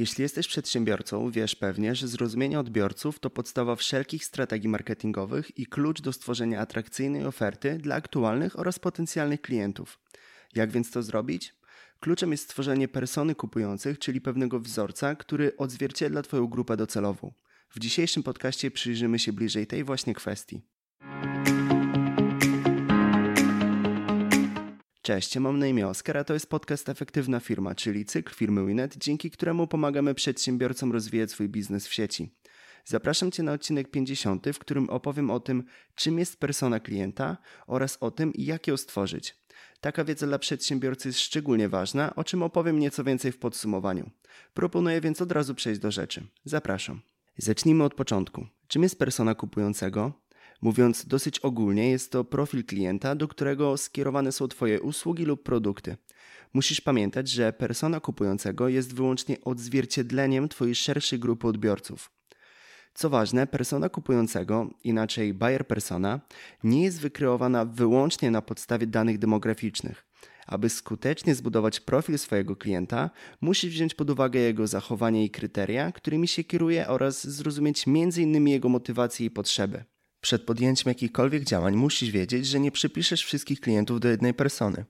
Jeśli jesteś przedsiębiorcą, wiesz pewnie, że zrozumienie odbiorców to podstawa wszelkich strategii marketingowych i klucz do stworzenia atrakcyjnej oferty dla aktualnych oraz potencjalnych klientów. Jak więc to zrobić? Kluczem jest stworzenie persony kupujących, czyli pewnego wzorca, który odzwierciedla Twoją grupę docelową. W dzisiejszym podcaście przyjrzymy się bliżej tej właśnie kwestii. Cześć, mam na imię Oskar, a to jest podcast Efektywna Firma, czyli cykl firmy Winet, dzięki któremu pomagamy przedsiębiorcom rozwijać swój biznes w sieci. Zapraszam Cię na odcinek 50, w którym opowiem o tym, czym jest persona klienta oraz o tym, jak ją stworzyć. Taka wiedza dla przedsiębiorcy jest szczególnie ważna, o czym opowiem nieco więcej w podsumowaniu. Proponuję więc od razu przejść do rzeczy. Zapraszam. Zacznijmy od początku. Czym jest persona kupującego? Mówiąc dosyć ogólnie, jest to profil klienta, do którego skierowane są Twoje usługi lub produkty. Musisz pamiętać, że persona kupującego jest wyłącznie odzwierciedleniem Twojej szerszej grupy odbiorców. Co ważne, persona kupującego, inaczej buyer persona, nie jest wykreowana wyłącznie na podstawie danych demograficznych. Aby skutecznie zbudować profil swojego klienta, musisz wziąć pod uwagę jego zachowanie i kryteria, którymi się kieruje oraz zrozumieć m.in. jego motywacje i potrzeby. Przed podjęciem jakichkolwiek działań musisz wiedzieć, że nie przypiszesz wszystkich klientów do jednej persony.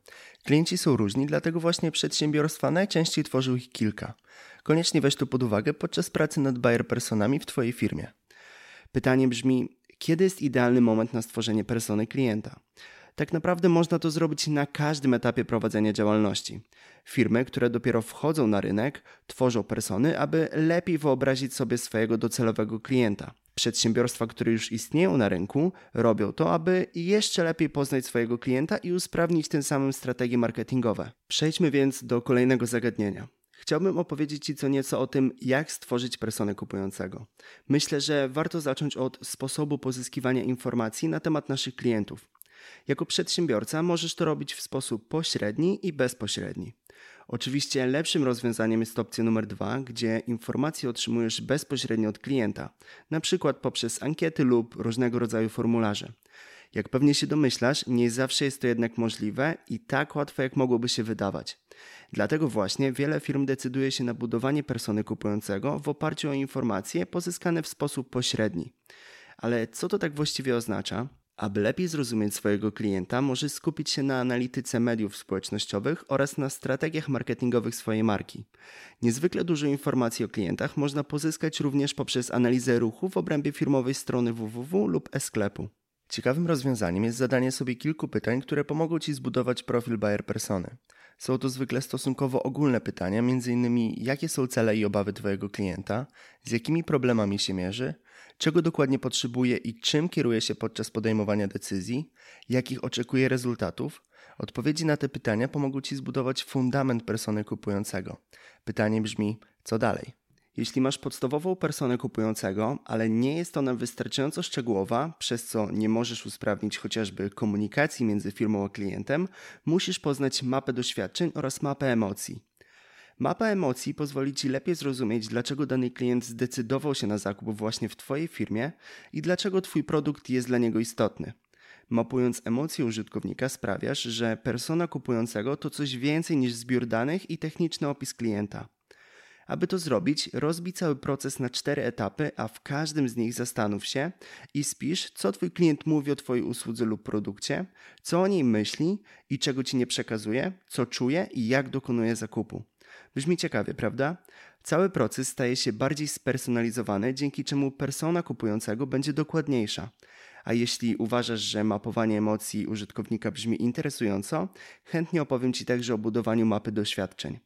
Klienci są różni, dlatego właśnie przedsiębiorstwa najczęściej tworzą ich kilka. Koniecznie weź to pod uwagę podczas pracy nad buyer personami w Twojej firmie. Pytanie brzmi, kiedy jest idealny moment na stworzenie persony klienta? Tak naprawdę można to zrobić na każdym etapie prowadzenia działalności. Firmy, które dopiero wchodzą na rynek, tworzą persony, aby lepiej wyobrazić sobie swojego docelowego klienta. Przedsiębiorstwa, które już istnieją na rynku, robią to, aby jeszcze lepiej poznać swojego klienta i usprawnić tym samym strategie marketingowe. Przejdźmy więc do kolejnego zagadnienia. Chciałbym opowiedzieć Ci co nieco o tym, jak stworzyć personę kupującego. Myślę, że warto zacząć od sposobu pozyskiwania informacji na temat naszych klientów. Jako przedsiębiorca możesz to robić w sposób pośredni i bezpośredni. Oczywiście lepszym rozwiązaniem jest opcja numer 2, gdzie informacje otrzymujesz bezpośrednio od klienta, np. poprzez ankiety lub różnego rodzaju formularze. Jak pewnie się domyślasz, nie zawsze jest to jednak możliwe i tak łatwe, jak mogłoby się wydawać. Dlatego właśnie wiele firm decyduje się na budowanie persony kupującego w oparciu o informacje pozyskane w sposób pośredni. Ale co to tak właściwie oznacza? Aby lepiej zrozumieć swojego klienta, możesz skupić się na analityce mediów społecznościowych oraz na strategiach marketingowych swojej marki. Niezwykle dużo informacji o klientach można pozyskać również poprzez analizę ruchu w obrębie firmowej strony www lub e-sklepu. Ciekawym rozwiązaniem jest zadanie sobie kilku pytań, które pomogą Ci zbudować profil buyer persony. Są to zwykle stosunkowo ogólne pytania, m.in. jakie są cele i obawy Twojego klienta, z jakimi problemami się mierzy, czego dokładnie potrzebuje i czym kieruje się podczas podejmowania decyzji, jakich oczekuje rezultatów. Odpowiedzi na te pytania pomogą Ci zbudować fundament persony kupującego. Pytanie brzmi, co dalej? Jeśli masz podstawową personę kupującego, ale nie jest ona wystarczająco szczegółowa, przez co nie możesz usprawnić chociażby komunikacji między firmą a klientem, musisz poznać mapę doświadczeń oraz mapę emocji. Mapa emocji pozwoli Ci lepiej zrozumieć, dlaczego dany klient zdecydował się na zakup właśnie w Twojej firmie i dlaczego Twój produkt jest dla niego istotny. Mapując emocje użytkownika sprawiasz, że persona kupującego to coś więcej niż zbiór danych i techniczny opis klienta. Aby to zrobić, rozbij cały proces na 4 etapy, a w każdym z nich zastanów się i spisz, co Twój klient mówi o Twojej usłudze lub produkcie, co o niej myśli i czego Ci nie przekazuje, co czuje i jak dokonuje zakupu. Brzmi ciekawie, prawda? Cały proces staje się bardziej spersonalizowany, dzięki czemu persona kupującego będzie dokładniejsza. A jeśli uważasz, że mapowanie emocji użytkownika brzmi interesująco, chętnie opowiem Ci także o budowaniu mapy doświadczeń.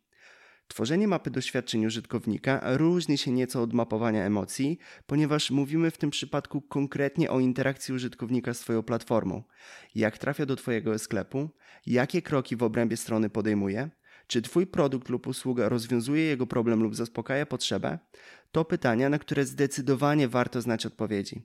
Tworzenie mapy doświadczeń użytkownika różni się nieco od mapowania emocji, ponieważ mówimy w tym przypadku konkretnie o interakcji użytkownika z Twoją platformą. Jak trafia do Twojego sklepu? Jakie kroki w obrębie strony podejmuje? Czy Twój produkt lub usługa rozwiązuje jego problem lub zaspokaja potrzebę? To pytania, na które zdecydowanie warto znać odpowiedzi.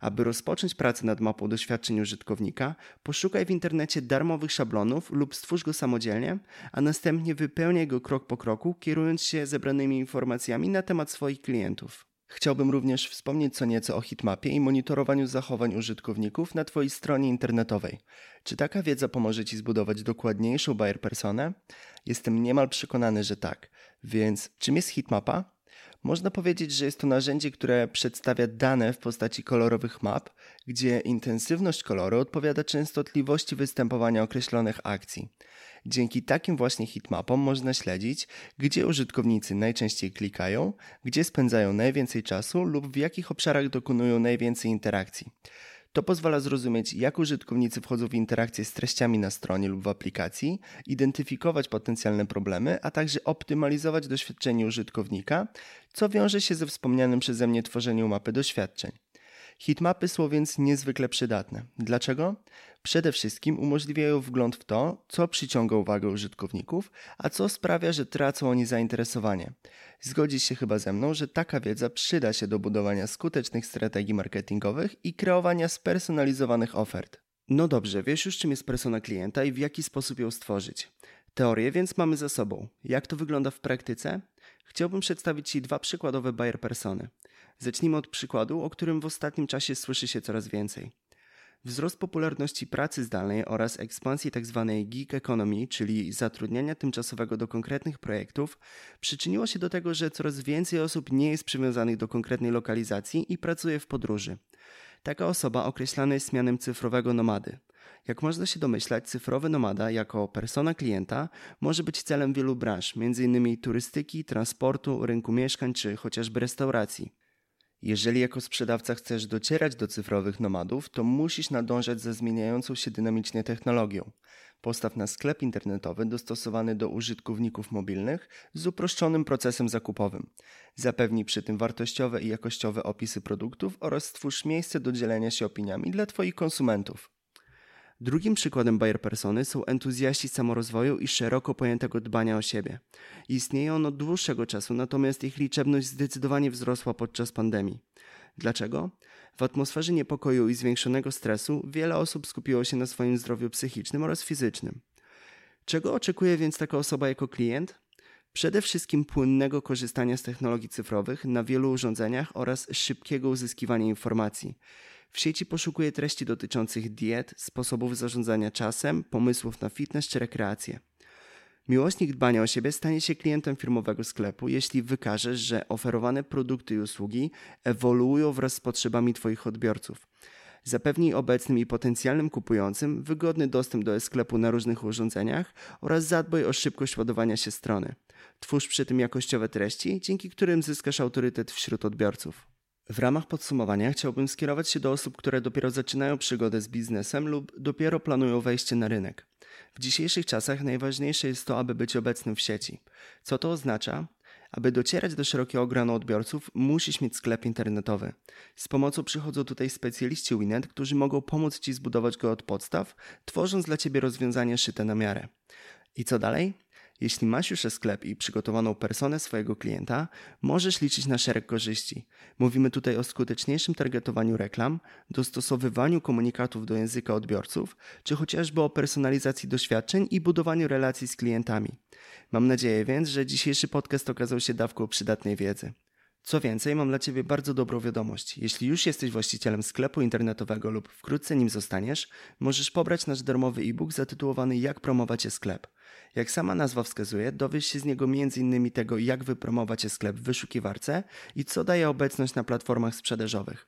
Aby rozpocząć pracę nad mapą doświadczeń użytkownika, poszukaj w internecie darmowych szablonów lub stwórz go samodzielnie, a następnie wypełniaj go krok po kroku, kierując się zebranymi informacjami na temat swoich klientów. Chciałbym również wspomnieć co nieco o heatmapie i monitorowaniu zachowań użytkowników na Twojej stronie internetowej. Czy taka wiedza pomoże Ci zbudować dokładniejszą buyer personę? Jestem niemal przekonany, że tak. Więc czym jest heatmapa? Można powiedzieć, że jest to narzędzie, które przedstawia dane w postaci kolorowych map, gdzie intensywność koloru odpowiada częstotliwości występowania określonych akcji. Dzięki takim właśnie hitmapom można śledzić, gdzie użytkownicy najczęściej klikają, gdzie spędzają najwięcej czasu lub w jakich obszarach dokonują najwięcej interakcji. To pozwala zrozumieć, jak użytkownicy wchodzą w interakcję z treściami na stronie lub w aplikacji, identyfikować potencjalne problemy, a także optymalizować doświadczenie użytkownika, co wiąże się ze wspomnianym przeze mnie tworzeniu mapy doświadczeń. Hitmapy są więc niezwykle przydatne. Dlaczego? Przede wszystkim umożliwiają wgląd w to, co przyciąga uwagę użytkowników, a co sprawia, że tracą oni zainteresowanie. Zgodzisz się chyba ze mną, że taka wiedza przyda się do budowania skutecznych strategii marketingowych i kreowania spersonalizowanych ofert. No dobrze, wiesz już, czym jest persona klienta i w jaki sposób ją stworzyć. Teorię więc mamy za sobą. Jak to wygląda w praktyce? Chciałbym przedstawić Ci dwa przykładowe buyer persony. Zacznijmy od przykładu, o którym w ostatnim czasie słyszy się coraz więcej. Wzrost popularności pracy zdalnej oraz ekspansji tzw. gig economy, czyli zatrudniania tymczasowego do konkretnych projektów, przyczyniło się do tego, że coraz więcej osób nie jest przywiązanych do konkretnej lokalizacji i pracuje w podróży. Taka osoba określana jest mianem cyfrowego nomady. Jak można się domyślać, cyfrowy nomada jako persona klienta może być celem wielu branż, m.in. turystyki, transportu, rynku mieszkań czy chociażby restauracji. Jeżeli jako sprzedawca chcesz docierać do cyfrowych nomadów, to musisz nadążać za zmieniającą się dynamicznie technologią. Postaw na sklep internetowy dostosowany do użytkowników mobilnych z uproszczonym procesem zakupowym. Zapewnij przy tym wartościowe i jakościowe opisy produktów oraz stwórz miejsce do dzielenia się opiniami dla Twoich konsumentów. Drugim przykładem buyer persony są entuzjaści samorozwoju i szeroko pojętego dbania o siebie. Istnieje ono od dłuższego czasu, natomiast ich liczebność zdecydowanie wzrosła podczas pandemii. Dlaczego? W atmosferze niepokoju i zwiększonego stresu wiele osób skupiło się na swoim zdrowiu psychicznym oraz fizycznym. Czego oczekuje więc taka osoba jako klient? Przede wszystkim płynnego korzystania z technologii cyfrowych na wielu urządzeniach oraz szybkiego uzyskiwania informacji. W sieci poszukuje treści dotyczących diet, sposobów zarządzania czasem, pomysłów na fitness czy rekreację. Miłośnik dbania o siebie stanie się klientem firmowego sklepu, jeśli wykażesz, że oferowane produkty i usługi ewoluują wraz z potrzebami Twoich odbiorców. Zapewnij obecnym i potencjalnym kupującym wygodny dostęp do e-sklepu na różnych urządzeniach oraz zadbaj o szybkość ładowania się strony. Twórz przy tym jakościowe treści, dzięki którym zyskasz autorytet wśród odbiorców. W ramach podsumowania chciałbym skierować się do osób, które dopiero zaczynają przygodę z biznesem lub dopiero planują wejście na rynek. W dzisiejszych czasach najważniejsze jest to, aby być obecnym w sieci. Co to oznacza? Aby docierać do szerokiego grona odbiorców, musisz mieć sklep internetowy. Z pomocą przychodzą tutaj specjaliści Winet, którzy mogą pomóc Ci zbudować go od podstaw, tworząc dla Ciebie rozwiązanie szyte na miarę. I co dalej? Jeśli masz już sklep i przygotowaną personę swojego klienta, możesz liczyć na szereg korzyści. Mówimy tutaj o skuteczniejszym targetowaniu reklam, dostosowywaniu komunikatów do języka odbiorców, czy chociażby o personalizacji doświadczeń i budowaniu relacji z klientami. Mam nadzieję więc, że dzisiejszy podcast okazał się dawką przydatnej wiedzy. Co więcej, mam dla Ciebie bardzo dobrą wiadomość. Jeśli już jesteś właścicielem sklepu internetowego lub wkrótce nim zostaniesz, możesz pobrać nasz darmowy e-book zatytułowany Jak promować e-sklep. Jak sama nazwa wskazuje, dowiesz się z niego m.in. tego, jak wypromować e-sklep w wyszukiwarce i co daje obecność na platformach sprzedażowych.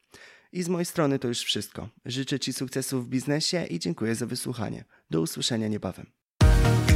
I z mojej strony to już wszystko. Życzę Ci sukcesów w biznesie i dziękuję za wysłuchanie. Do usłyszenia niebawem.